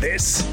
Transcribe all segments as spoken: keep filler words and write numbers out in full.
This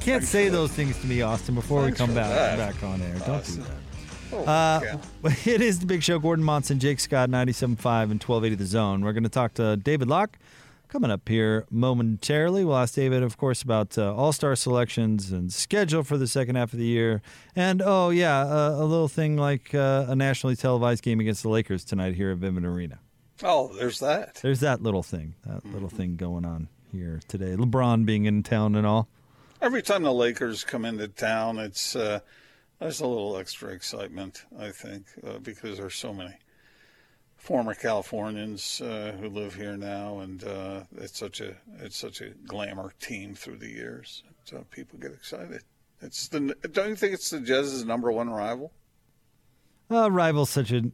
Can't say sure? those things to me, Austin, before I'm we come sure back back on air. Don't Austin. do that. Oh, uh, yeah. It is The Big Show. Gordon Monson, Jake Scott, ninety-seven point five and twelve eighty The Zone. We're going to talk to David Locke coming up here momentarily. We'll ask David, of course, about uh, all-star selections and schedule for the second half of the year. And, oh, yeah, uh, a little thing like uh, a nationally televised game against the Lakers tonight here at Vivint Arena. Oh, there's that. There's that little thing, that mm-hmm. little thing going on here today. LeBron being in town and all. Every time the Lakers come into town, it's uh, there's a little extra excitement, I think, uh, because there's so many former Californians uh, who live here now, and uh, it's such a it's such a glamour team through the years. So people get excited. It's the don't you think it's the Jazz's number one rival? Uh, rival's such an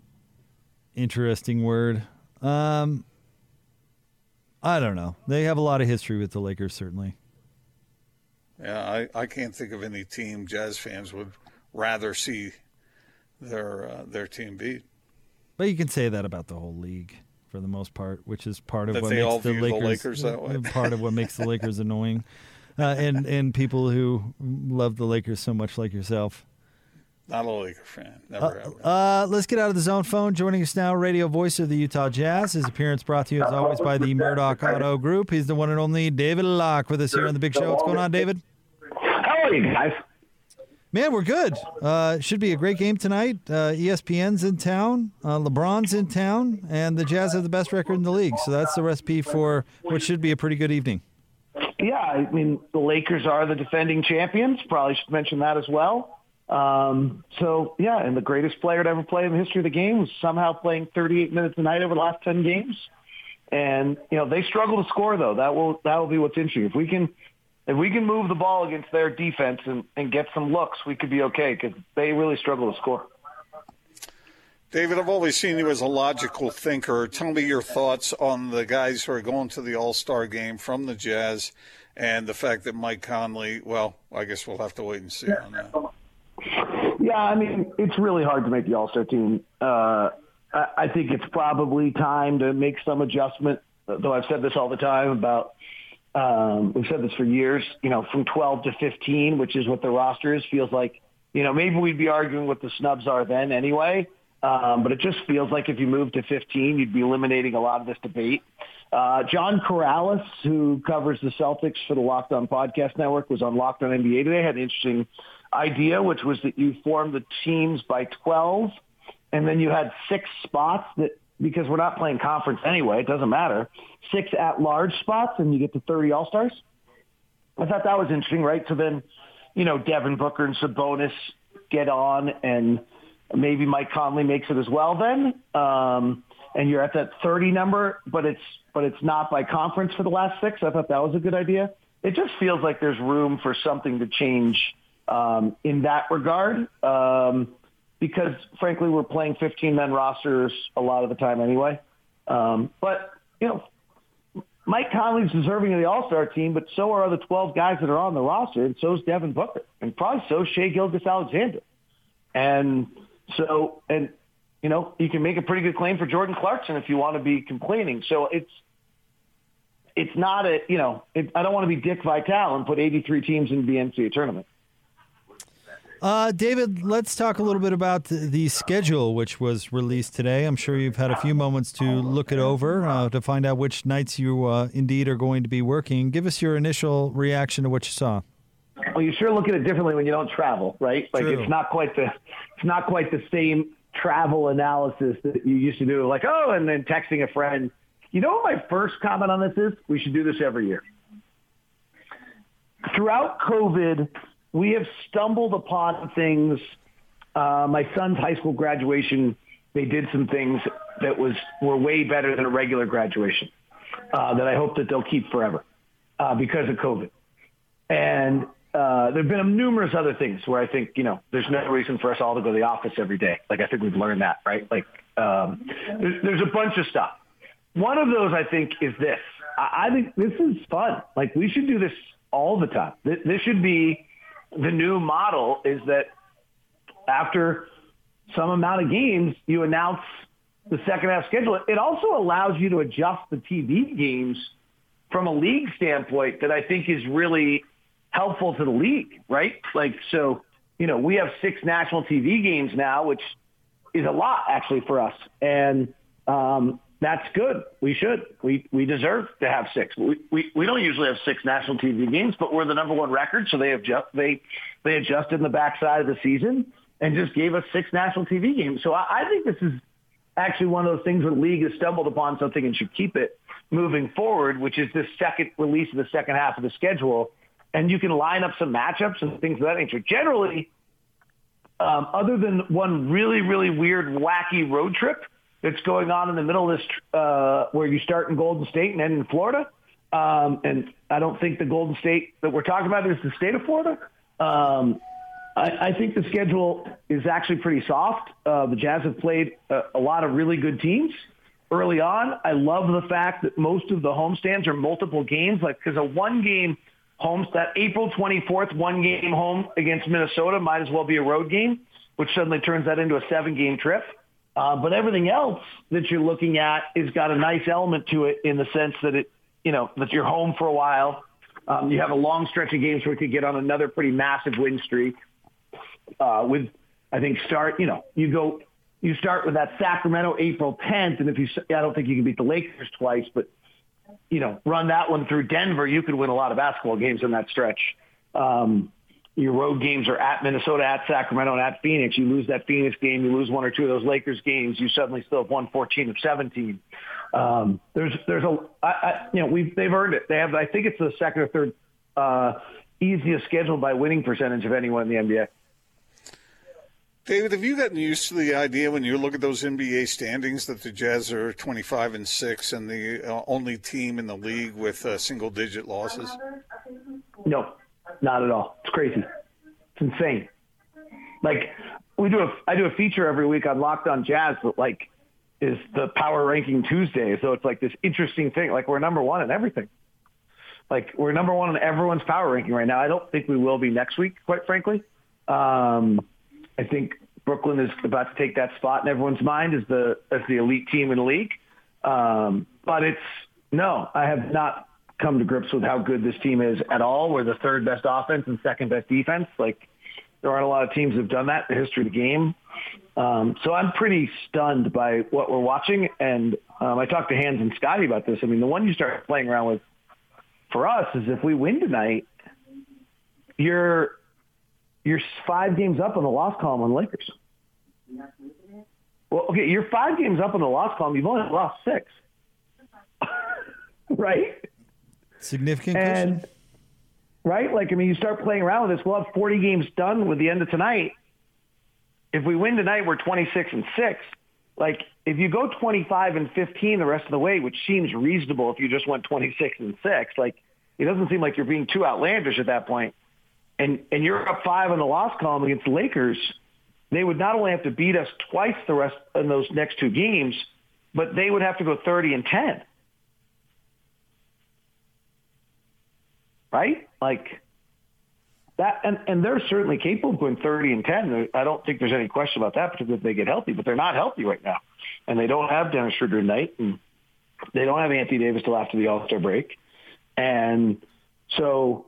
interesting word. Um, I don't know. They have a lot of history with the Lakers, certainly. Yeah, I, I can't think of any team Jazz fans would rather see their uh, their team beat. But you can say that about the whole league for the most part, which is part of that what they makes all the, view Lakers, the Lakers that way. Part of what makes the Lakers annoying, uh, and and people who love the Lakers so much, like yourself. Not a Laker fan. Never uh, ever. Uh, let's get out of the zone phone. Joining us now, radio voice of the Utah Jazz. His appearance brought to you, as always, by the Murdoch Auto Group. He's the one and only David Locke with us here on The Big Show. What's going on, David? How are you guys? Man, we're good. Uh, should be a great game tonight. Uh, E S P N's in town. Uh, LeBron's in town. And the Jazz have the best record in the league. So that's the recipe for what should be a pretty good evening. Yeah, I mean, the Lakers are the defending champions. Probably should mention that as well. Um, so, yeah, and the greatest player to ever play in the history of the game was somehow playing thirty-eight minutes a night over the last ten games. And, you know, they struggle to score, though. That will that will be what's interesting. If we can if we can move the ball against their defense and, and get some looks, we could be okay because they really struggle to score. David, I've always seen you as a logical thinker. Tell me your thoughts on the guys who are going to the All-Star game from the Jazz and the fact that Mike Conley, well, I guess we'll have to wait and see on that. Yeah, I mean, it's really hard to make the All-Star team. Uh, I, I think it's probably time to make some adjustment, though I've said this all the time about um, – we've said this for years, you know, from twelve to fifteen, which is what the roster is, feels like, you know, maybe we'd be arguing what the snubs are then anyway, um, but it just feels like if you move to fifteen, you'd be eliminating a lot of this debate. Uh, John Corrales, who covers the Celtics for the Locked On Podcast Network, was on Locked On N B A today, had an interesting – idea, which was that you form the teams by twelve, and then you had six spots that, because we're not playing conference anyway, it doesn't matter, six at-large spots, and you get to thirty All-Stars. I thought that was interesting, right? So then, you know, Devin Booker and Sabonis get on, and maybe Mike Conley makes it as well then, um, and you're at that thirty number, but it's but it's not by conference for the last six. I thought that was a good idea. It just feels like there's room for something to change Um, in that regard, um, because frankly, we're playing fifteen-man rosters a lot of the time anyway. Um, but, you know, Mike Conley's deserving of the All-Star team, but so are the twelve guys that are on the roster, and so is Devin Booker, and probably so is Shai Gilgeous-Alexander. And so, and, you know, you can make a pretty good claim for Jordan Clarkson if you want to be complaining. So it's, it's not a, you know, it, I don't want to be Dick Vitale and put eighty-three teams in the N C double A tournament. Uh, David, let's talk a little bit about the schedule, which was released today. I'm sure you've had a few moments to look it over uh, to find out which nights you uh, indeed are going to be working. Give us your initial reaction to what you saw. Well, you sure look at it differently when you don't travel, right? Like True. It's not quite the it's not quite the same travel analysis that you used to do. Like, oh, and then texting a friend. You know what my first comment on this is? We should do this every year. Throughout COVID, we have stumbled upon things. Uh, my son's high school graduation, they did some things that was were way better than a regular graduation uh, that I hope that they'll keep forever uh, because of COVID. And uh, there have been numerous other things where I think, you know, there's no reason for us all to go to the office every day. Like, I think we've learned that, right? Like, um, there's, there's a bunch of stuff. One of those, I think, is this. I, I think this is fun. Like, we should do this all the time. This, this should be the new model, is that after some amount of games, you announce the second half schedule. It also allows you to adjust the T V games from a league standpoint that I think is really helpful to the league, right? Like, so, you know, we have six national T V games now, which is a lot actually for us. And um, that's good. We should. We we deserve to have six. We, we we don't usually have six national T V games, but we're the number one record, so they adjust, they, they adjusted in the backside of the season and just gave us six national T V games. So I, I think this is actually one of those things where the league has stumbled upon something and should keep it moving forward, which is this second release of the second half of the schedule. And you can line up some matchups and things of that nature. Generally, um, other than one really, really weird, wacky road trip that's going on in the middle of this, uh, where you start in Golden State and end in Florida. Um, and I don't think the Golden State that we're talking about is the state of Florida. Um, I, I think the schedule is actually pretty soft. Uh, the Jazz have played a, a lot of really good teams early on. I love the fact that most of the homestands are multiple games, like, because a one-game home, that April twenty-fourth one-game home against Minnesota might as well be a road game, which suddenly turns that into a seven-game trip. Uh, but everything else that you're looking at has got a nice element to it, in the sense that it, you know, that you're home for a while. Um, you have a long stretch of games where you could get on another pretty massive win streak. Uh, with, I think, start, you know, you go, you start with that Sacramento April tenth, and if you, I don't think you can beat the Lakers twice, but, you know, run that one through Denver, you could win a lot of basketball games in that stretch. Um, your road games are at Minnesota, at Sacramento, and at Phoenix. You lose that Phoenix game, you lose one or two of those Lakers games, you suddenly still have won fourteen of seventeen. Um, there's, there's a, I, I, you know, we've, they've earned it. They have, I think it's the second or third uh, easiest schedule by winning percentage of anyone in the N B A. David, have you gotten used to the idea, when you look at those N B A standings, that the Jazz are twenty-five and six and the uh, only team in the league with uh, single-digit losses? No, not at all. It's crazy. It's insane. Like, we do, a, I do a feature every week on Locked On Jazz, but like, is the Power Ranking Tuesday. So it's like this interesting thing. Like, we're number one in everything. Like, we're number one in everyone's power ranking right now. I don't think we will be next week, quite frankly. Um, I think Brooklyn is about to take that spot in everyone's mind as the as the elite team in the league. Um, but it's, no, I have not come to grips with how good this team is at all. We're the third best offense and second best defense. Like, there aren't a lot of teams that have done that in the history of the game. Um, so I'm pretty stunned by what we're watching. And um, I talked to Hans and Scotty about this. I mean, the one you start playing around with for us is, if we win tonight, you're – you're five games up on the loss column on the Lakers. Well, okay, you're five games up on the loss column. You've only lost six, right? Significant and cushion. Right? Like, I mean, you start playing around with this. We'll have forty games done with the end of tonight. If we win tonight, we're twenty-six and six. Like, if you go twenty-five and fifteen the rest of the way, which seems reasonable if you just went twenty-six and six, like, it doesn't seem like you're being too outlandish at that point. And and you're up five on the loss column against the Lakers. They would not only have to beat us twice the rest in those next two games, but they would have to go thirty and ten. Right? Like that, and, and they're certainly capable of going thirty and ten. I don't think there's any question about that, particularly if they get healthy, but they're not healthy right now. And they don't have Dennis Schroeder tonight, and they don't have Anthony Davis till after the All-Star break. And so,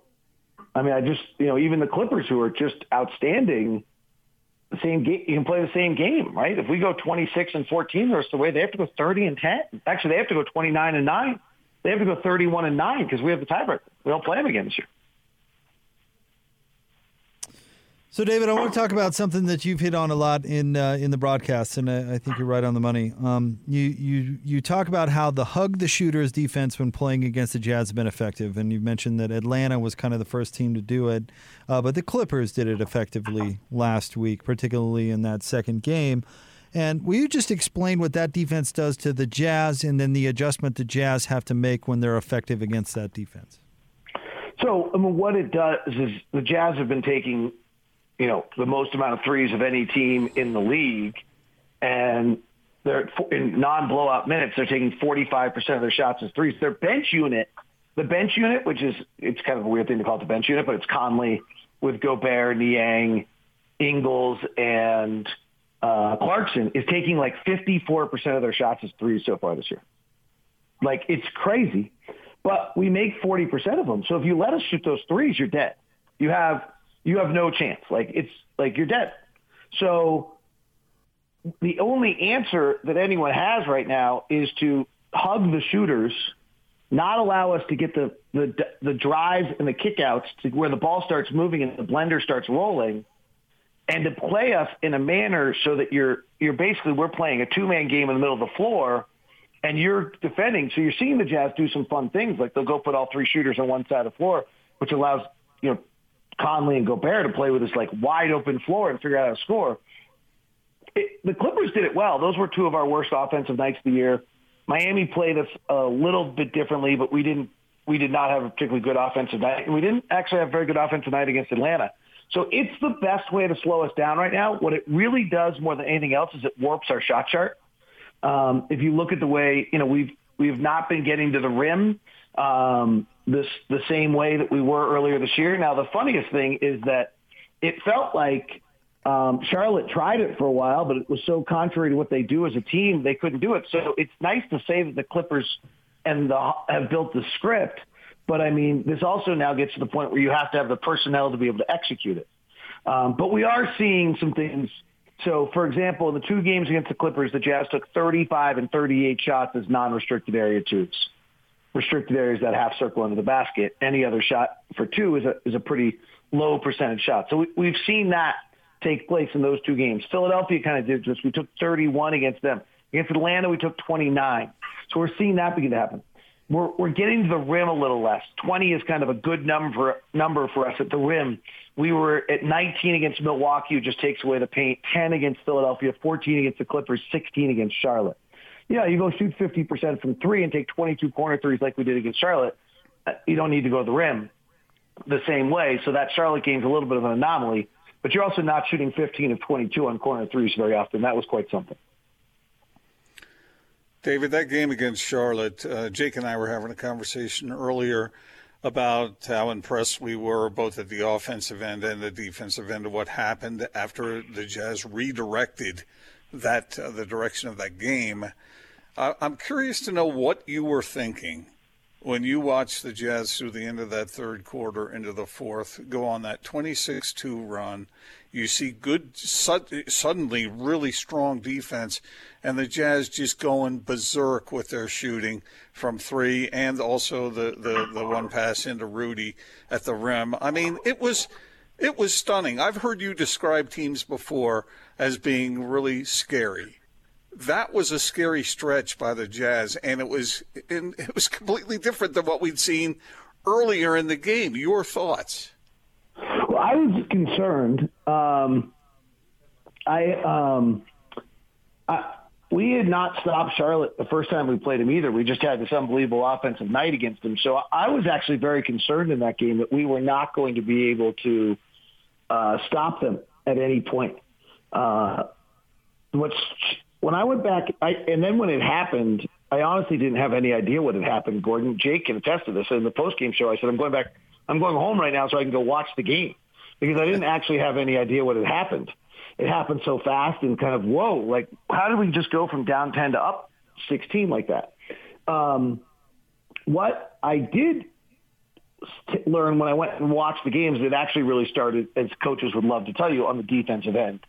I mean, I just, you know, even the Clippers, who are just outstanding, the same game, you can play the same game, right? If we go twenty-six and fourteen the rest of the way, they have to go thirty and ten. Actually, they have to go twenty-nine and nine. They have to go thirty-one and nine because we have the tiebreaker. We don't play them again this year. So, David, I want to talk about something that you've hit on a lot in uh, in the broadcast, and I, I think you're right on the money. Um, you you you talk about how the hug the shooters defense when playing against the Jazz has been effective, and you mentioned that Atlanta was kind of the first team to do it, uh, but the Clippers did it effectively last week, particularly in that second game. And will you just explain what that defense does to the Jazz and then the adjustment the Jazz have to make when they're effective against that defense? So, I mean, what it does is the Jazz have been taking, you know, the most amount of threes of any team in the league, and they're in non-blowout minutes, they're taking forty-five percent of their shots as threes. Their bench unit, the bench unit, which is, it's kind of a weird thing to call it the bench unit, but it's Conley with Gobert, Niang, Ingles, and uh, Clarkson, is taking like fifty-four percent of their shots as threes so far this year. Like, it's crazy. But we make forty percent of them. So if you let us shoot those threes, you're dead. You have you have no chance. Like, it's like you're dead. So the only answer that anyone has right now is to hug the shooters, not allow us to get the the, the drives and the kickouts to where the ball starts moving and the blender starts rolling, and to play us in a manner so that you're you're basically we're playing a two-man game in the middle of the floor. And you're defending, so you're seeing the Jazz do some fun things, like they'll go put all three shooters on one side of the floor, which allows, you know, Conley and Gobert to play with this like wide open floor and figure out how to score. It, the Clippers did it well. Those were two of our worst offensive nights of the year. Miami played us a little bit differently, but we didn't. We did not have a particularly good offensive night, and we didn't actually have a very good offensive night against Atlanta. So it's the best way to slow us down right now. What it really does more than anything else is it warps our shot chart. Um, if you look at the way, you know, we've we've not been getting to the rim um, this the same way that we were earlier this year. Now, the funniest thing is that it felt like um, Charlotte tried it for a while, but it was so contrary to what they do as a team, they couldn't do it. So it's nice to say that the Clippers and the, have built the script, but, I mean, this also now gets to the point where you have to have the personnel to be able to execute it. Um, but we are seeing some things. So, for example, in the two games against the Clippers, the Jazz took thirty-five and thirty-eight shots as non-restricted area twos. Restricted area is that half circle under the basket. Any other shot for two is a is a pretty low percentage shot. So we, we've seen that take place in those two games. Philadelphia kind of did this. We took thirty-one against them. Against Atlanta, we took twenty-nine. So we're seeing that begin to happen. We're we're getting to the rim a little less. twenty is kind of a good number number for us at the rim. We were at nineteen against Milwaukee, who just takes away the paint, ten against Philadelphia, fourteen against the Clippers, sixteen against Charlotte. Yeah, you go shoot fifty percent from three and take twenty-two corner threes like we did against Charlotte. You don't need to go to the rim the same way. So that Charlotte game's a little bit of an anomaly, but you're also not shooting fifteen of twenty-two on corner threes very often. That was quite something. David, that game against Charlotte, uh, Jake and I were having a conversation earlier about how impressed we were both at the offensive end and the defensive end of what happened after the Jazz redirected that uh, the direction of that game. Uh, I'm curious to know what you were thinking when you watched the Jazz through the end of that third quarter into the fourth, go on that twenty-six two run. You see good, su- suddenly really strong defense, and the Jazz just going berserk with their shooting from three, and also the, the, the one pass into Rudy at the rim. I mean, it was it was stunning. I've heard you describe teams before as being really scary. That was a scary stretch by the Jazz, and it was and it was completely different than what we'd seen earlier in the game. Your thoughts? Well, I was concerned. Um, I, um, I we had not stopped Charlotte the first time we played them either. We just had this unbelievable offensive night against them. So I was actually very concerned in that game that we were not going to be able to uh, stop them at any point. Uh, what's when I went back, I, and then when it happened, I honestly didn't have any idea what had happened. Gordon, Jake can attest to this. In the postgame show, I said, I'm going back. I'm going home right now so I can go watch the game, because I didn't actually have any idea what had happened. It happened so fast and kind of, whoa, like, how did we just go from down ten to up sixteen like that? Um, what I did st- learn when I went and watched the games, it actually really started, as coaches would love to tell you, on the defensive end.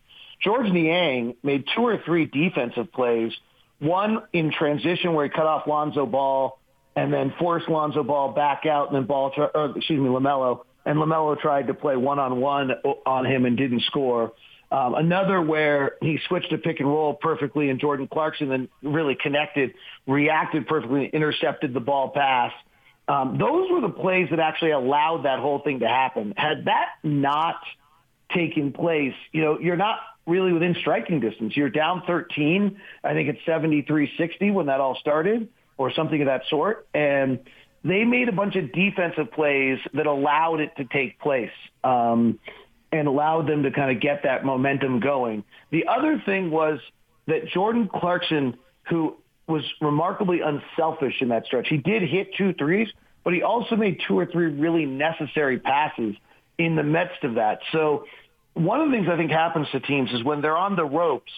George Niang made two or three defensive plays, one in transition where he cut off Lonzo Ball and then forced Lonzo Ball back out, and then Ball, tra- or excuse me, LaMelo, and LaMelo tried to play one-on-one on him and didn't score. Um, another where he switched to pick and roll perfectly, and Jordan Clarkson then really connected, reacted perfectly, and intercepted the ball pass. Um, those were the plays that actually allowed that whole thing to happen. Had that not taking place, you know, you're not really within striking distance. You're down thirteen. I think it's seventy-three sixty when that all started or something of that sort. And they made a bunch of defensive plays that allowed it to take place um, and allowed them to kind of get that momentum going. The other thing was that Jordan Clarkson, who was remarkably unselfish in that stretch, he did hit two threes, but he also made two or three really necessary passes in the midst of that. So one of the things I think happens to teams is when they're on the ropes,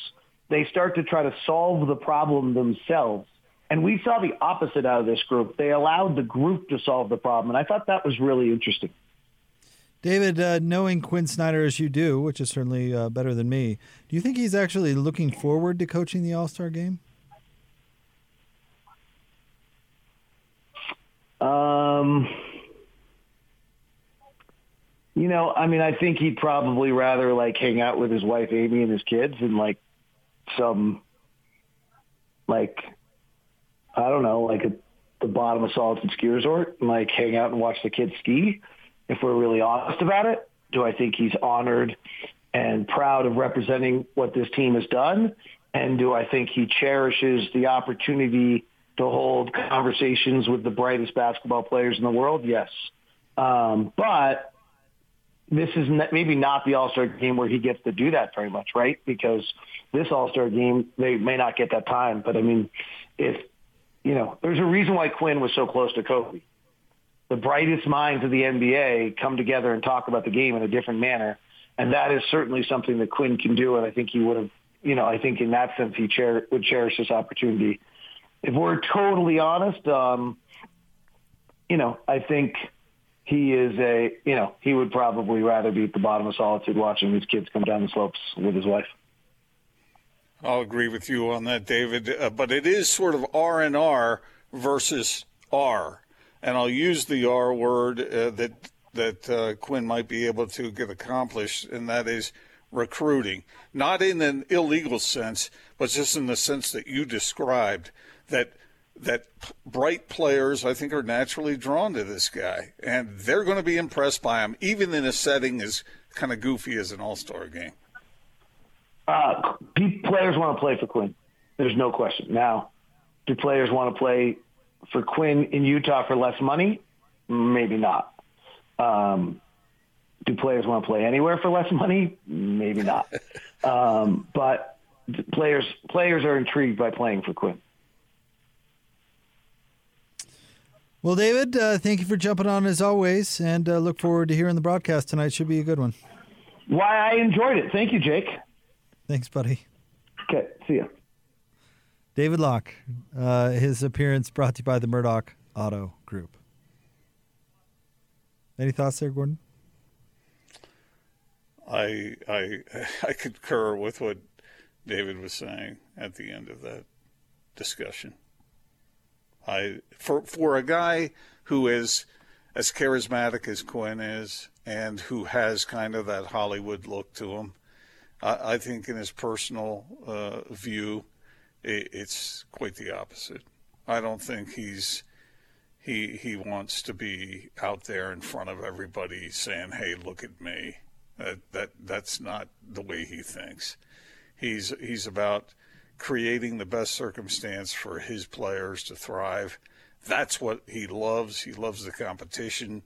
they start to try to solve the problem themselves. And we saw the opposite out of this group. They allowed the group to solve the problem. And I thought that was really interesting. David, uh, knowing Quinn Snyder as you do, which is certainly uh, better than me, do you think he's actually looking forward to coaching the All-Star game? Um, you know, I mean, I think he'd probably rather, like, hang out with his wife, Amy, and his kids and, like, some, like... I don't know, like at the bottom of Salton ski resort and like hang out and watch the kids ski. If we're really honest about it, do I think he's honored and proud of representing what this team has done? And do I think he cherishes the opportunity to hold conversations with the brightest basketball players in the world? Yes. Um, but this is maybe not the All-Star game where he gets to do that very much, right? Because this All-Star game, they may not get that time, but I mean, if, you know, there's a reason why Quinn was so close to Kobe. The brightest minds of the N B A come together and talk about the game in a different manner. And that is certainly something that Quinn can do. And I think he would have, you know, I think in that sense, he cher- would cherish this opportunity. If we're totally honest, um, you know, I think he is a, you know, he would probably rather be at the bottom of solitude watching these kids come down the slopes with his wife. I'll agree with you on that, David, uh, but it is sort of R and R versus R, and I'll use the R word uh, that that uh, Quinn might be able to get accomplished, and that is recruiting, not in an illegal sense, but just in the sense that you described, that that bright players, I think, are naturally drawn to this guy, and they're going to be impressed by him, even in a setting as kind of goofy as an All-Star game. Uh, players want to play for Quinn. There's no question. Now, do players want to play for Quinn in Utah for less money? Maybe not. Um, do players want to play anywhere for less money? Maybe not. um, but players players are intrigued by playing for Quinn. Well, David, uh, thank you for jumping on as always, and uh, look forward to hearing the broadcast tonight. Should be a good one. Why, I enjoyed it. Thank you, Jake. Thanks, buddy. Okay, see ya. David Locke, uh, his appearance brought to you by the Murdoch Auto Group. Any thoughts there, Gordon? I I I concur with what David was saying at the end of that discussion. I for for a guy who is as charismatic as Quinn is and who has kind of that Hollywood look to him, I think in his personal uh, view, it, it's quite the opposite. I don't think he's he he wants to be out there in front of everybody saying, "Hey, look at me." That that that's not the way he thinks. He's he's about creating the best circumstance for his players to thrive. That's what he loves. He loves the competition.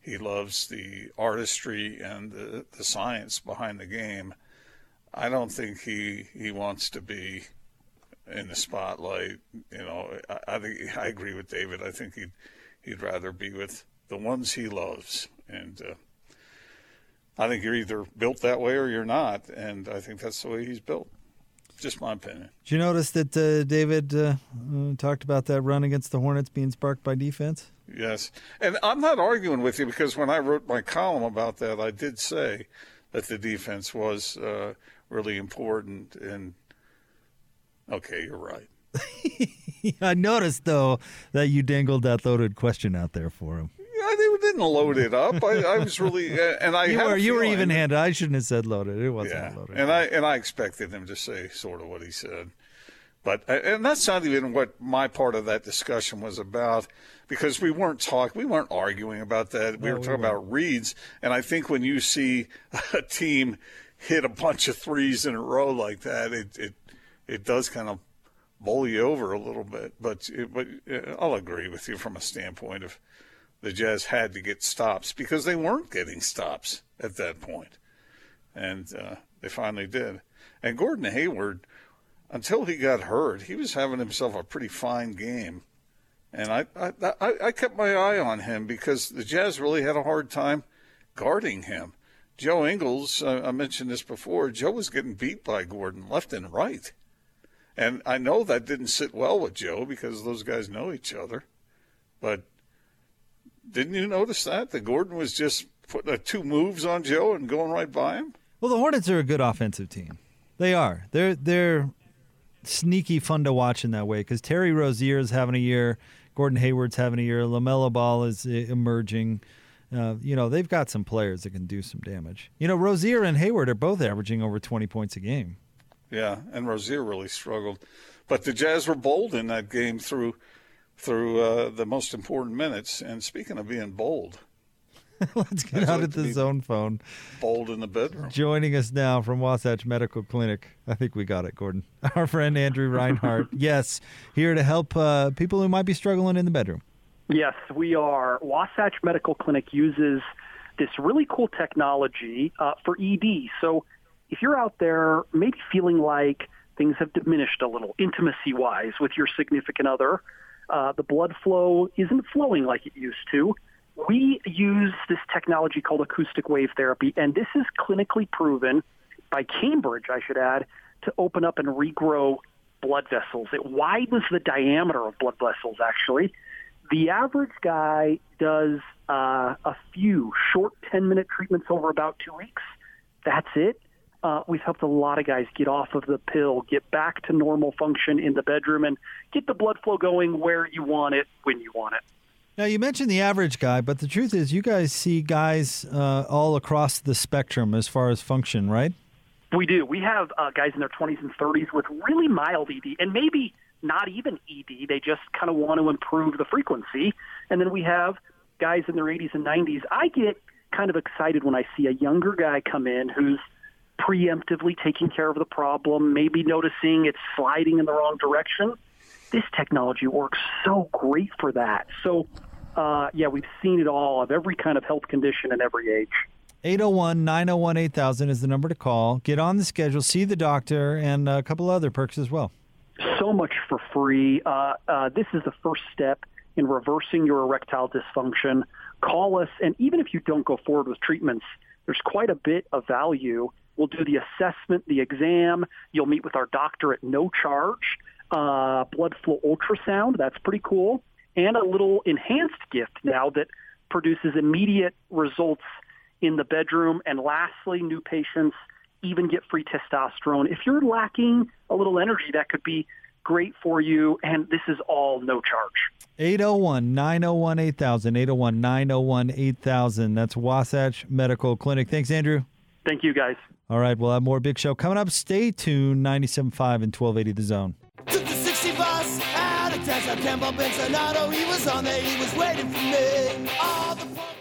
He loves the artistry and the, the science behind the game. I don't think he, he wants to be in the spotlight. You know, I, I think I agree with David. I think he'd he'd rather be with the ones he loves, and uh, I think you're either built that way or you're not. And I think that's the way he's built. Just my opinion. Did you notice that uh, David uh, talked about that run against the Hornets being sparked by defense? Yes, and I'm not arguing with you because when I wrote my column about that, I did say that the defense was Uh, really important, and okay, you're right. I noticed, though, that you dangled that loaded question out there for him. Yeah, I didn't load it up. I, I was really, and I you had were you were even-handed. I shouldn't have said loaded. It wasn't yeah. loaded. And I and I expected him to say sort of what he said, But and that's not even what my part of that discussion was about, because we weren't talking, we weren't arguing about that. We no, were talking we about reads, and I think when you see a team hit a bunch of threes in a row like that, it it, it does kind of bowl you over a little bit. But it, but I'll agree with you from a standpoint of the Jazz had to get stops because they weren't getting stops at that point, and uh, they finally did. And Gordon Hayward, until he got hurt, he was having himself a pretty fine game, and I I, I I kept my eye on him because the Jazz really had a hard time guarding him. Joe Ingles, uh, I mentioned this before, Joe was getting beat by Gordon left and right, and I know that didn't sit well with Joe because those guys know each other, but didn't you notice that? That Gordon was just putting uh, two moves on Joe and going right by him? Well, the Hornets are a good offensive team. They are. They're they're sneaky fun to watch in that way because Terry Rozier is having a year, Gordon Hayward's having a year, LaMelo Ball is emerging. Uh, you know, they've got some players that can do some damage. You know, Rozier and Hayward are both averaging over twenty points a game. Yeah, and Rozier really struggled. But the Jazz were bold in that game through through uh, the most important minutes. And speaking of being bold, let's get I'd out like of the zone phone. Bold in the bedroom. Joining us now from Wasatch Medical Clinic. I think we got it, Gordon. Our friend Andrew Reinhardt. Yes, here to help uh, people who might be struggling in the bedroom. Yes, we are. Wasatch Medical Clinic uses this really cool technology uh, for E D. So if you're out there maybe feeling like things have diminished a little intimacy-wise with your significant other, uh, the blood flow isn't flowing like it used to, we use this technology called acoustic wave therapy, and this is clinically proven by Cambridge, I should add, to open up and regrow blood vessels. It widens the diameter of blood vessels, actually. The average guy does uh, a few short ten-minute treatments over about two weeks. That's it. Uh, we've helped a lot of guys get off of the pill, get back to normal function in the bedroom, and get the blood flow going where you want it, when you want it. Now, you mentioned the average guy, but the truth is you guys see guys uh, all across the spectrum as far as function, right? We do. We have uh, guys in their twenties and thirties with really mild E D, and maybe not even E D. They just kind of want to improve the frequency. And then we have guys in their eighties and nineties. I get kind of excited when I see a younger guy come in who's preemptively taking care of the problem, maybe noticing it's sliding in the wrong direction. This technology works so great for that. So, Uh, yeah, we've seen it all of every kind of health condition and every age. eight oh one, nine oh one, eight thousand is the number to call. Get on the schedule, see the doctor, and a couple other perks as well. So much for free. Uh, uh, this is the first step in reversing your erectile dysfunction. Call us, and even if you don't go forward with treatments, there's quite a bit of value. We'll do the assessment, the exam. You'll meet with our doctor at no charge. Uh, blood flow ultrasound, that's pretty cool. And a little enhanced gift now that produces immediate results in the bedroom. And lastly, new patients even get free testosterone. If you're lacking a little energy, that could be great for you. And this is all no charge. eight oh one, nine oh one, eight thousand, eight oh one, nine oh one, eight thousand. That's Wasatch Medical Clinic. Thanks, Andrew. Thank you, guys. All right, we'll have more Big Show coming up. Stay tuned, ninety-seven point five and twelve eighty The Zone.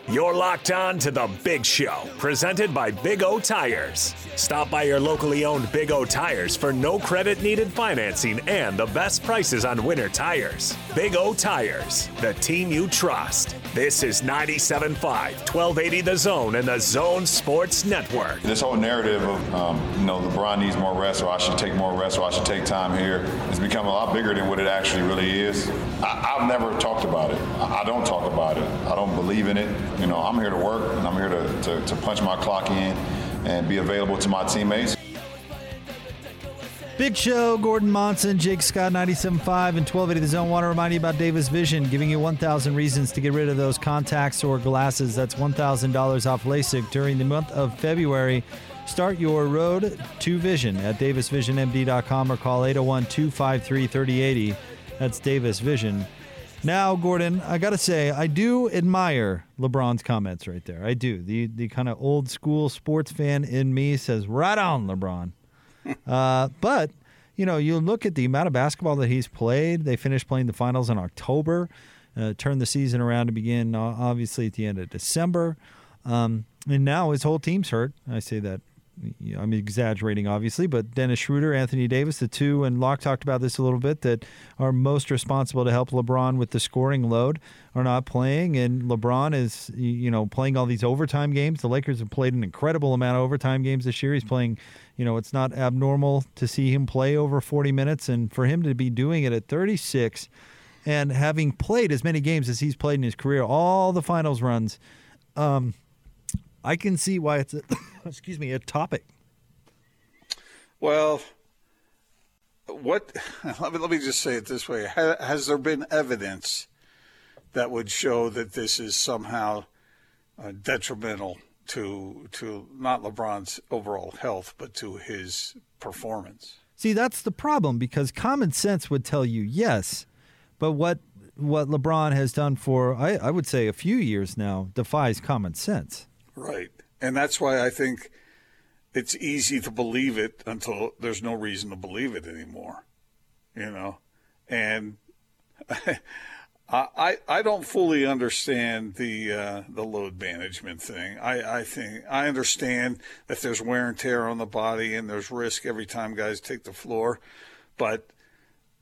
You're locked on to The Big Show, presented by Big O Tires. Stop by your locally owned Big O Tires for no credit needed financing and the best prices on winter tires. Big O Tires, the team you trust. This is ninety-seven point five, twelve eighty The Zone and the Zone Sports Network. This whole narrative of, um, you know, LeBron needs more rest, or I should take more rest, or I should take time here, has become a lot bigger than what it actually really is. I, I've never talked about it. I, I don't talk about it. I don't believe in it. You know, I'm here to work, and I'm here to, to, to punch my clock in and be available to my teammates. Big Show, Gordon Monson, Jake Scott, ninety-seven point five and twelve eighty The Zone. Want to remind you about Davis Vision, giving you one thousand reasons to get rid of those contacts or glasses. That's one thousand dollars off LASIK during the month of February. Start your road to vision at davis vision m d dot com or call eight oh one, two five three, three oh eight oh. That's Davis Vision. Now, Gordon, I got to say, I do admire LeBron's comments right there. I do. The the kind of old school sports fan in me says, right on, LeBron. uh, but, you know, you look at the amount of basketball that he's played. They finished playing the finals in October, uh, turned the season around to begin, obviously, at the end of December. Um, and now his whole team's hurt. I say that. You know, I'm exaggerating, obviously, but Dennis Schroeder, Anthony Davis, the two, and Locke talked about this a little bit, that are most responsible to help LeBron with the scoring load, are not playing, and LeBron is, you know, playing all these overtime games. The Lakers have played an incredible amount of overtime games this year. He's playing, you know, it's not abnormal to see him play over forty minutes, and for him to be doing it at thirty-six and having played as many games as he's played in his career, all the finals runs, um, I can see why it's a, excuse me, a topic. Well, what? Let me, let me just say it this way: has, has there been evidence that would show that this is somehow uh, detrimental to to not LeBron's overall health, but to his performance? See, that's the problem, because common sense would tell you yes, but what what LeBron has done for I, I would say a few years now defies common sense. Right. And that's why I think it's easy to believe it until there's no reason to believe it anymore, you know. And I I, I don't fully understand the uh, the load management thing. I, I think I understand that there's wear and tear on the body and there's risk every time guys take the floor, but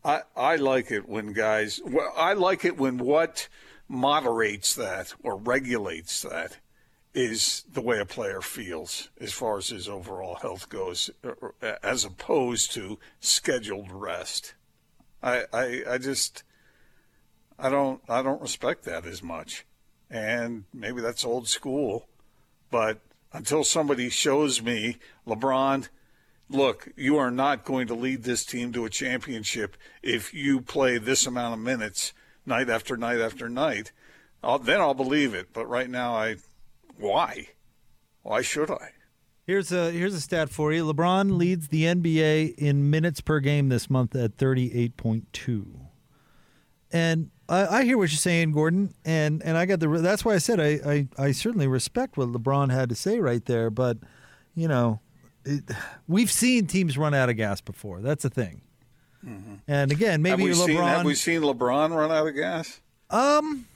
I I like it when guys well, I like it when what moderates that or regulates that is the way a player feels as far as his overall health goes, as opposed to scheduled rest. I, I, I just, I don't, I don't respect that as much. And maybe that's old school, but until somebody shows me, LeBron, look, you are not going to lead this team to a championship if you play this amount of minutes night after night after night, I'll, then I'll believe it. But right now, I. Why? Why should I? Here's a here's a stat for you. LeBron leads the N B A in minutes per game this month at thirty-eight point two. And I, I hear what you're saying, Gordon. And and I got the that's why I said I, I, I certainly respect what LeBron had to say right there. But you know, it, we've seen teams run out of gas before. That's the thing. Mm-hmm. And again, maybe have LeBron. Seen, have we seen LeBron run out of gas? Um.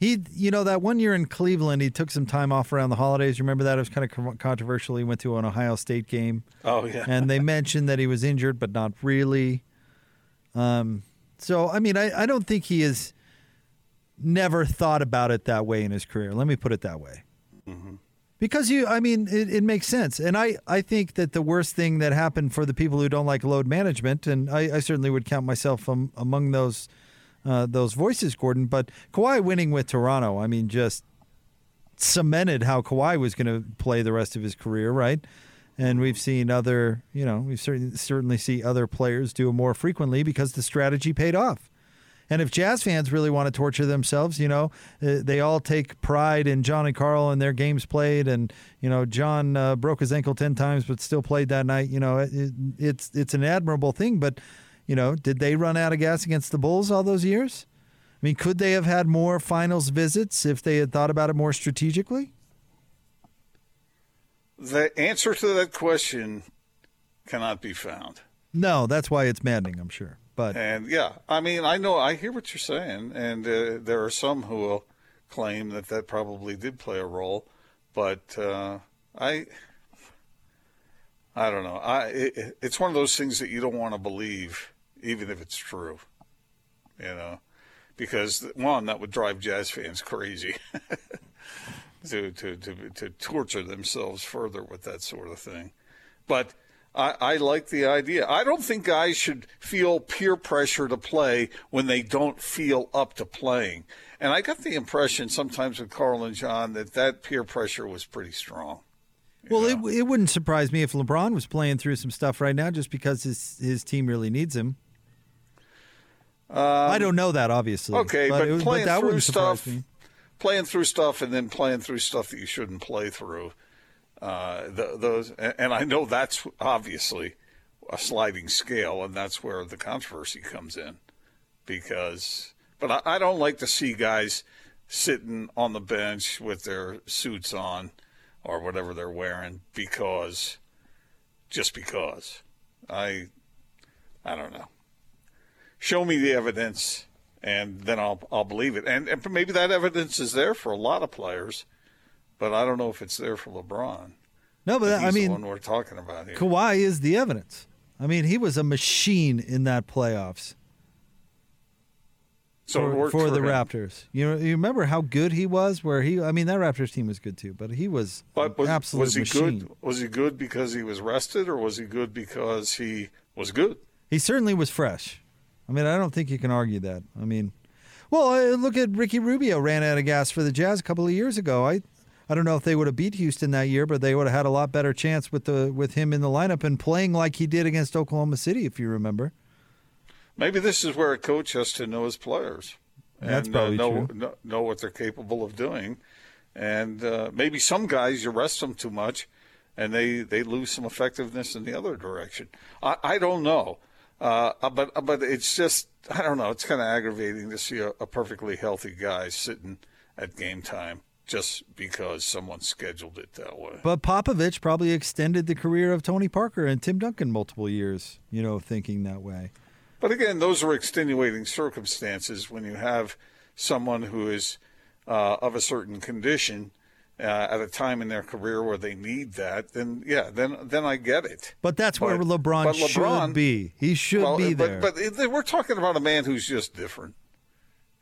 He, you know, that one year in Cleveland, he took some time off around the holidays. Remember that? It was kind of controversial. He went to an Ohio State game. Oh, yeah. And they mentioned that he was injured, but not really. Um, so, I mean, I, I don't think he has never thought about it that way in his career. Let me put it that way. Mm-hmm. Because, you, I mean, it, it makes sense. And I, I think that the worst thing that happened for the people who don't like load management, and I, I certainly would count myself um, among those Uh, those voices, Gordon, but Kawhi winning with Toronto, I mean, just cemented how Kawhi was going to play the rest of his career, right? And we've seen other, you know, we certainly certainly see other players do it more frequently because the strategy paid off. And if Jazz fans really want to torture themselves, you know, they all take pride in John and Carl and their games played. And, you know, John uh, broke his ankle ten times but still played that night. You know, it, it's it's an admirable thing, but you know, did they run out of gas against the Bulls all those years? I mean, could they have had more finals visits if they had thought about it more strategically? The answer to that question cannot be found. No, that's why it's maddening, I'm sure. But and yeah, I mean, I know, I hear what you're saying, and uh, there are some who will claim that that probably did play a role, but uh, I... I don't know. I it, it's one of those things that you don't want to believe, even if it's true, you know, because one, that would drive Jazz fans crazy to, to to to torture themselves further with that sort of thing. But I, I like the idea. I don't think guys should feel peer pressure to play when they don't feel up to playing. And I got the impression sometimes with Carl and John that that peer pressure was pretty strong. Well, it it wouldn't surprise me if LeBron was playing through some stuff right now just because his his team really needs him. Um, I don't know that, obviously. Okay, but, but, it, playing but that wouldn't surprise me. Playing through stuff and then playing through stuff that you shouldn't play through. Uh, the, those, and I know that's obviously a sliding scale, and that's where the controversy comes in. Because, but I, I don't like to see guys sitting on the bench with their suits on or whatever they're wearing because just because. I I don't know. Show me the evidence, and then I'll I'll believe it. And, and maybe that evidence is there for a lot of players, but I don't know if it's there for LeBron. No, but, but he's I mean, the one we're talking about here. Kawhi is the evidence. I mean, he was a machine in that playoffs. So for, it worked for, for the him. Raptors. You know, you remember how good he was? Where he, I mean, that Raptors team was good too, but he was but was, absolute was he machine. Good? Was he good because he was rested, or was he good because he was good? He certainly was fresh. I mean, I don't think you can argue that. I mean, well, look at Ricky Rubio ran out of gas for the Jazz a couple of years ago. I, I don't know if they would have beat Houston that year, but they would have had a lot better chance with the with him in the lineup and playing like he did against Oklahoma City, if you remember. Maybe this is where a coach has to know his players and That's probably uh, know, true. know know what they're capable of doing. And uh, maybe some guys, you rest them too much, and they, they lose some effectiveness in the other direction. I, I don't know. Uh, but but it's just, I don't know, it's kind of aggravating to see a, a perfectly healthy guy sitting at game time just because someone scheduled it that way. But Popovich probably extended the career of Tony Parker and Tim Duncan multiple years, you know, thinking that way. But again, those are extenuating circumstances when you have someone who is uh, of a certain condition uh, at a time in their career where they need that. Then, yeah, then then I get it. But that's but, where LeBron, but LeBron should be. He should well, be there. But, but we're talking about a man who's just different.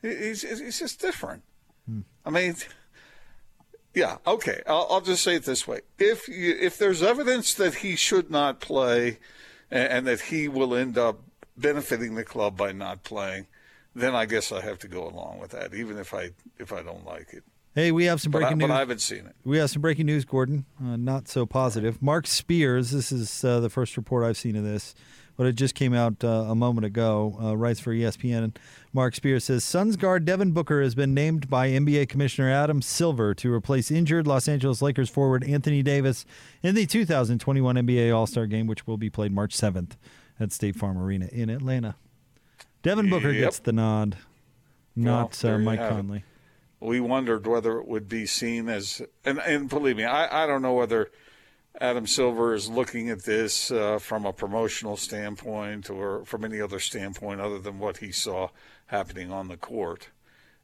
He's he's just different. Hmm. I mean, yeah, okay. I'll, I'll just say it this way: if you, if there's evidence that he should not play, and, and that he will end up benefiting the club by not playing, then I guess I have to go along with that, even if I if I don't like it. Hey, we have some breaking but I, news. But I haven't seen it. We have some breaking news, Gordon. Uh, not so positive. Mark Spears, this is uh, the first report I've seen of this, but it just came out uh, a moment ago, uh, writes for E S P N. Mark Spears says, Suns guard Devin Booker has been named by N B A Commissioner Adam Silver to replace injured Los Angeles Lakers forward Anthony Davis in the two thousand twenty-one N B A All-Star Game, which will be played March seventh. At State Farm Arena in Atlanta. Devin Booker yep. gets the nod, not well, uh, Mike Conley. It. We wondered whether it would be seen as, and, and believe me, I, I don't know whether Adam Silver is looking at this uh, from a promotional standpoint or from any other standpoint other than what he saw happening on the court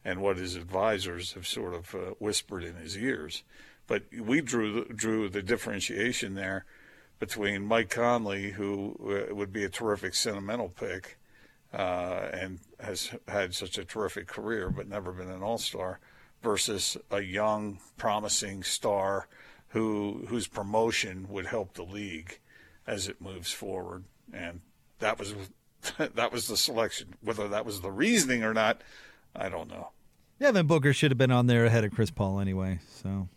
and what his advisors have sort of uh, whispered in his ears. But we drew drew the differentiation there between Mike Conley, who uh, would be a terrific sentimental pick uh, and has had such a terrific career but never been an all-star, versus a young, promising star who whose promotion would help the league as it moves forward. And that was that was the selection. Whether that was the reasoning or not, I don't know. Devin Booker should have been on there ahead of Chris Paul anyway, so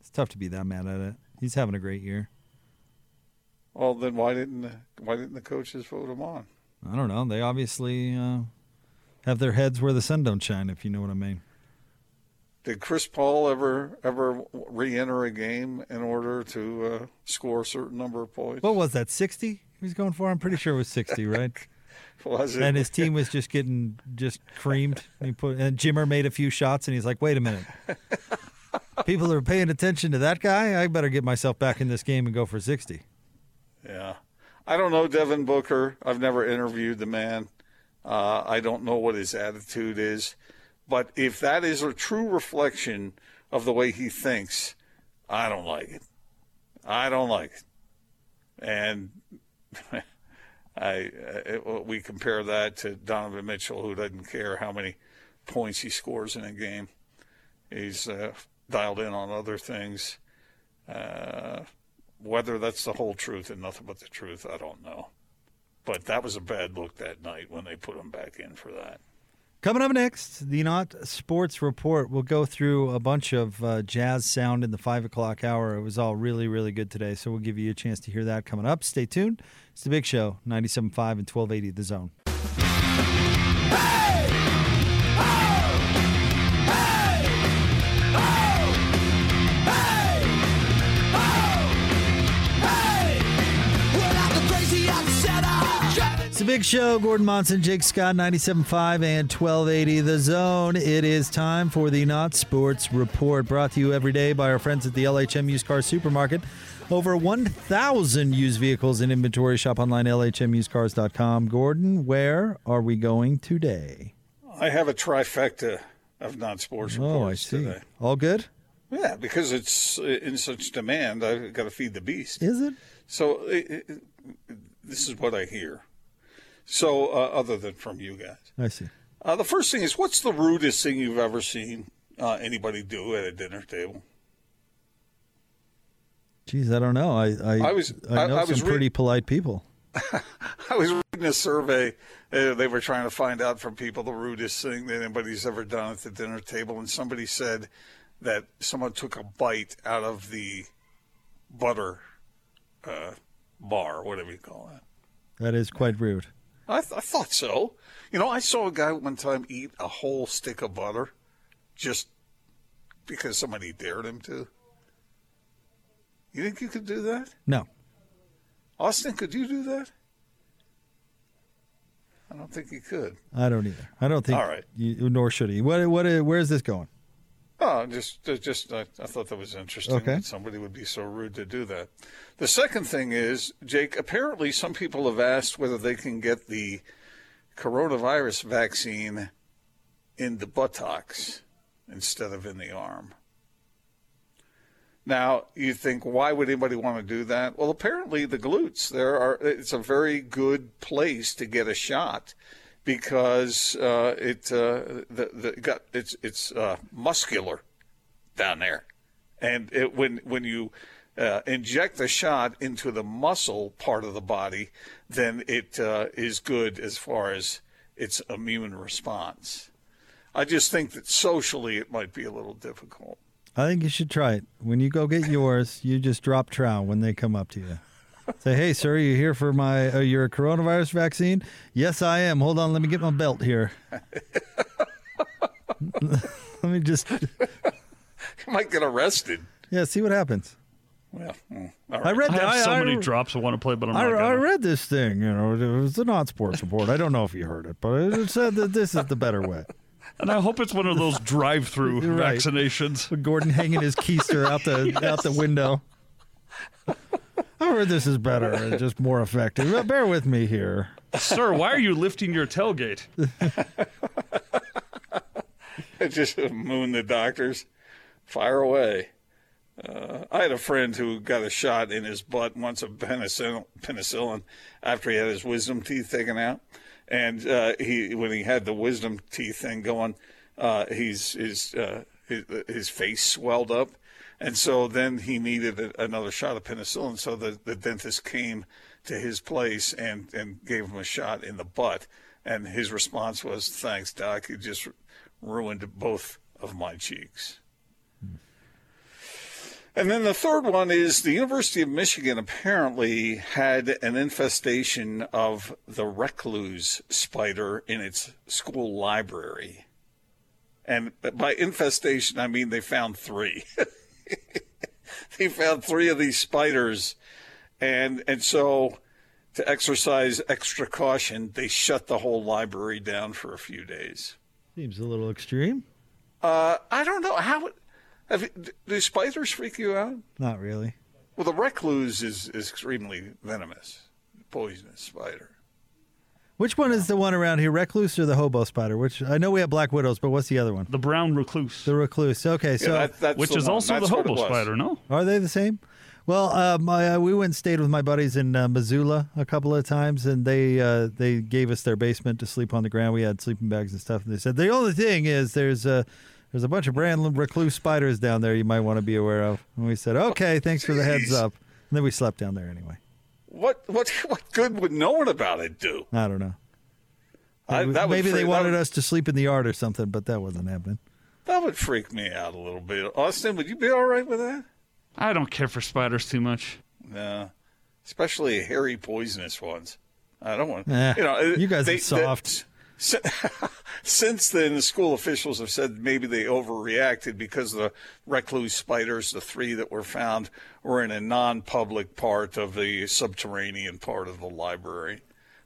it's tough to be that mad at it. He's having a great year. Well, then why didn't the, why didn't the coaches vote him on? I don't know. They obviously uh, have their heads where the sun don't shine, if you know what I mean. Did Chris Paul ever ever re-enter a game in order to uh, score a certain number of points? What was that, sixty he was going for? I'm pretty sure it was sixty, right? Was it? And his team was just getting just creamed. And, he put, and Jimmer made a few shots, and he's like, wait a minute. People are paying attention to that guy? I better get myself back in this game and go for sixty. Yeah. I don't know Devin Booker. I've never interviewed the man. Uh, I don't know what his attitude is. But if that is a true reflection of the way he thinks, I don't like it. I don't like it. And I, it, we compare that to Donovan Mitchell, who doesn't care how many points he scores in a game. He's uh, dialed in on other things. Uh Whether that's the whole truth and nothing but the truth, I don't know. But that was a bad look that night when they put him back in for that. Coming up next, the Not Sports Report. We'll go through a bunch of uh, jazz sound in the five o'clock hour. It was all really, really good today, so we'll give you a chance to hear that coming up. Stay tuned. It's The Big Show, ninety-seven point five and twelve eighty The Zone. Hey! Big Big Show, Gordon Monson, Jake Scott, ninety-seven point five and twelve eighty The Zone. It is time for the Not Sports Report, brought to you every day by our friends at the L H M Used Car Supermarket. Over one thousand used vehicles in inventory. Shop online, L H M used cars dot com. Gordon, where are we going today? I have a trifecta of Not Sports oh, Reports today. All good? Yeah, because it's in such demand, I've got to feed the beast. Is it? So it, it, this is what I hear. So uh, other than from you guys. I see. Uh, the first thing is, what's the rudest thing you've ever seen uh, anybody do at a dinner table? Jeez, I don't know. I I, I, was, I know I, I some was pretty re- polite people. I was reading a survey. Uh, they were trying to find out from people the rudest thing that anybody's ever done at the dinner table, and somebody said that someone took a bite out of the butter uh, bar, whatever you call it. That is quite rude. I, th- I thought so. You know, I saw a guy one time eat a whole stick of butter just because somebody dared him to. You think you could do that? No. Austin, could you do that? I don't think he could. I don't either. I don't think. All right. You, nor should he. What? What? Where is this going? Oh, just, just. I, I thought that was interesting. Okay. That somebody would be so rude to do that. The second thing is, Jake. Apparently, some people have asked whether they can get the coronavirus vaccine in the buttocks instead of in the arm. Now, you think, why would anybody want to do that? Well, apparently the glutes, there are. It's a very good place to get a shot because uh, it uh, the the gut it's it's uh, muscular down there, and it, when when you uh, inject the shot into the muscle part of the body, then it uh, is good as far as its immune response. I just think that socially it might be a little difficult. I think you should try it. When you go get yours, you just drop trowel when they come up to you. Say, hey, sir, are you here for my uh, your coronavirus vaccine? Yes, I am. Hold on. Let me get my belt here. Let me just. You might get arrested. Yeah, see what happens. Well, all right. I read that. I have so I, many I, drops I want to play, but I'm I, not gonna. I read this thing. You know, it was the Not Sports Report. I don't know if you heard it, but it said that this is the better way. And I hope it's one of those drive-through right. vaccinations. With Gordon hanging his keister out the yes. out the window. I heard this is better and just more effective. Bear with me here. Sir, why are you lifting your tailgate? Just moon the doctors. Fire away. Uh, I had a friend who got a shot in his butt once of penicillin, penicillin after he had his wisdom teeth taken out. And uh, he, when he had the wisdom teeth thing going, uh, he's, his, uh, his his face swelled up. And so then he needed a, another shot of penicillin. So the, the dentist came to his place and, and gave him a shot in the butt. And his response was, thanks, Doc. You just ruined both of my cheeks. Hmm. And then the third one is the University of Michigan apparently had an infestation of the recluse spider in its school library. And by infestation, I mean they found three. They found three of these spiders. And, and so to exercise extra caution, they shut the whole library down for a few days. Seems a little extreme. Uh, I don't know how it... Have, do spiders freak you out? Not really. Well, the recluse is, is extremely venomous, poisonous spider. Which one is the one around here, recluse or the hobo spider? Which I know we have black widows, but what's the other one? The brown recluse. The recluse. Okay, so yeah, that, which is one. Also that's the hobo spider. No, are they the same? Well, uh, my, uh, we went and stayed with my buddies in uh, Missoula a couple of times, and they uh, they gave us their basement to sleep on the ground. We had sleeping bags and stuff, and they said the only thing is there's a. Uh, There's a bunch of brand recluse spiders down there you might want to be aware of. And we said, okay, thanks for the heads up. And then we slept down there anyway. What what what good would knowing about it do? I don't know. I, that Maybe freak, they wanted would, us to sleep in the yard or something, but that wasn't happening. That would freak me out a little bit. Austin, would you be all right with that? I don't care for spiders too much. No, especially hairy, poisonous ones. I don't want eh, you know. You guys they, are soft. They, Since then, the school officials have said maybe they overreacted because the recluse spiders, the three that were found, were in a non-public part of the subterranean part of the library.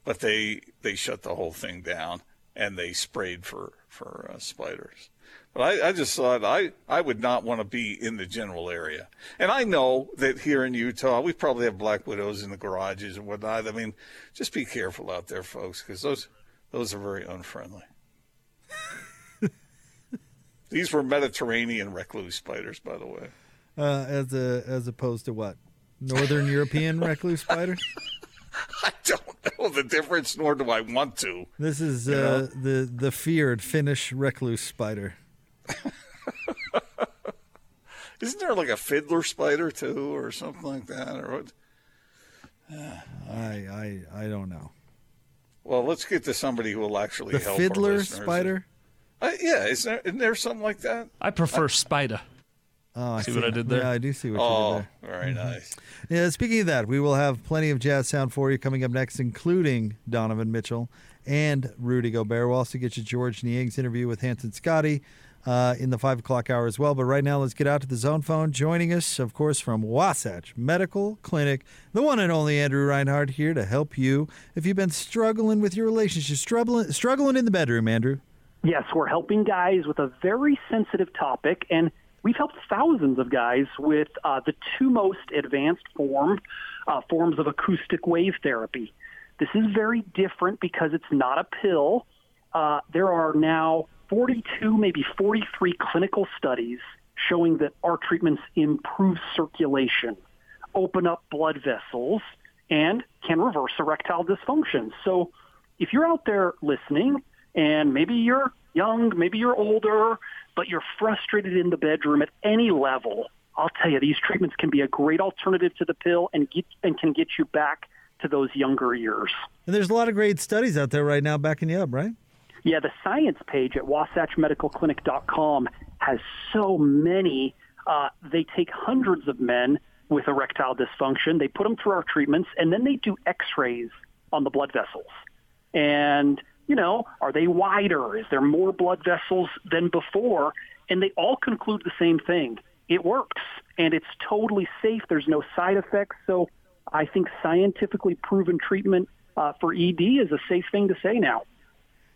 But they they shut the whole thing down, and they sprayed for for uh, spiders. But I, I just thought I, I would not want to be in the general area. And I know that here in Utah, we probably have black widows in the garages and whatnot. I mean, just be careful out there, folks, because those those are very unfriendly. These were Mediterranean recluse spiders, by the way. Uh, as a, as opposed to what? Northern European recluse spiders? I don't know the difference, nor do I want to. This is uh, the, the feared Finnish recluse spider. Isn't there like a fiddler spider too, or something like that, or what? Yeah. I I I don't know. Well, let's get to somebody who will actually the help. The fiddler spider. Uh, yeah, is there isn't there something like that? I prefer I, spider. Oh, I see, see what I did there. Yeah, I do see what oh, you did there. Oh, very mm-hmm. nice. Yeah, speaking of that, we will have plenty of Jazz sound for you coming up next, including Donovan Mitchell and Rudy Gobert. We'll also get you George Niang's interview with Hanson Scotty. Uh, in the five o'clock hour as well. But right now, let's get out to the zone phone. Joining us, of course, from Wasatch Medical Clinic, the one and only Andrew Reinhardt here to help you if you've been struggling with your relationship, struggling, struggling in the bedroom, Andrew. Yes, we're helping guys with a very sensitive topic, and we've helped thousands of guys with uh, the two most advanced form, uh, forms of acoustic wave therapy. This is very different because it's not a pill. Uh, there are now forty-two, maybe forty-three clinical studies showing that our treatments improve circulation, open up blood vessels, and can reverse erectile dysfunction. So if you're out there listening, and maybe you're young, maybe you're older, but you're frustrated in the bedroom at any level, I'll tell you, these treatments can be a great alternative to the pill and get, and can get you back to those younger years. And there's a lot of great studies out there right now backing you up, right? Yeah, the science page at wasatch medical clinic dot com has so many. Uh, they take hundreds of men with erectile dysfunction. They put them through our treatments, and then they do x-rays on the blood vessels. And, you know, are they wider? Is there more blood vessels than before? And they all conclude the same thing. It works, and it's totally safe. There's no side effects. So I think scientifically proven treatment uh, for E D is a safe thing to say now.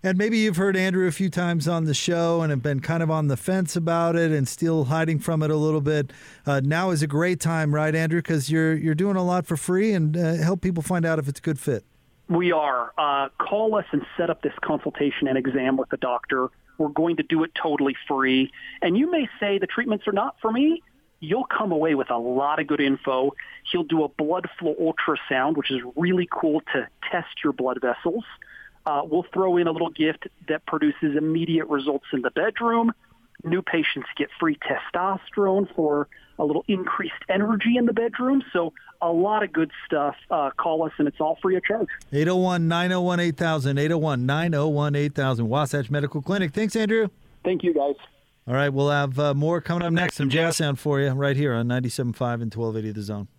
And maybe you've heard Andrew a few times on the show and have been kind of on the fence about it and still hiding from it a little bit. Uh, now is a great time, right, Andrew? Because you're you're doing a lot for free and uh, help people find out if it's a good fit. We are. Uh, call us and set up this consultation and exam with the doctor. We're going to do it totally free. And you may say the treatments are not for me. You'll come away with a lot of good info. He'll do a blood flow ultrasound, which is really cool to test your blood vessels. Uh, we'll throw in a little gift that produces immediate results in the bedroom. New patients get free testosterone for a little increased energy in the bedroom. So a lot of good stuff. Uh, call us, and it's all free of charge. eight oh one nine oh one eight thousand, eight oh one nine oh one eight thousand, Wasatch Medical Clinic. Thanks, Andrew. Thank you, guys. All right, we'll have uh, more coming up next. Some jazz sound for you right here on ninety-seven point five and twelve eighty The Zone.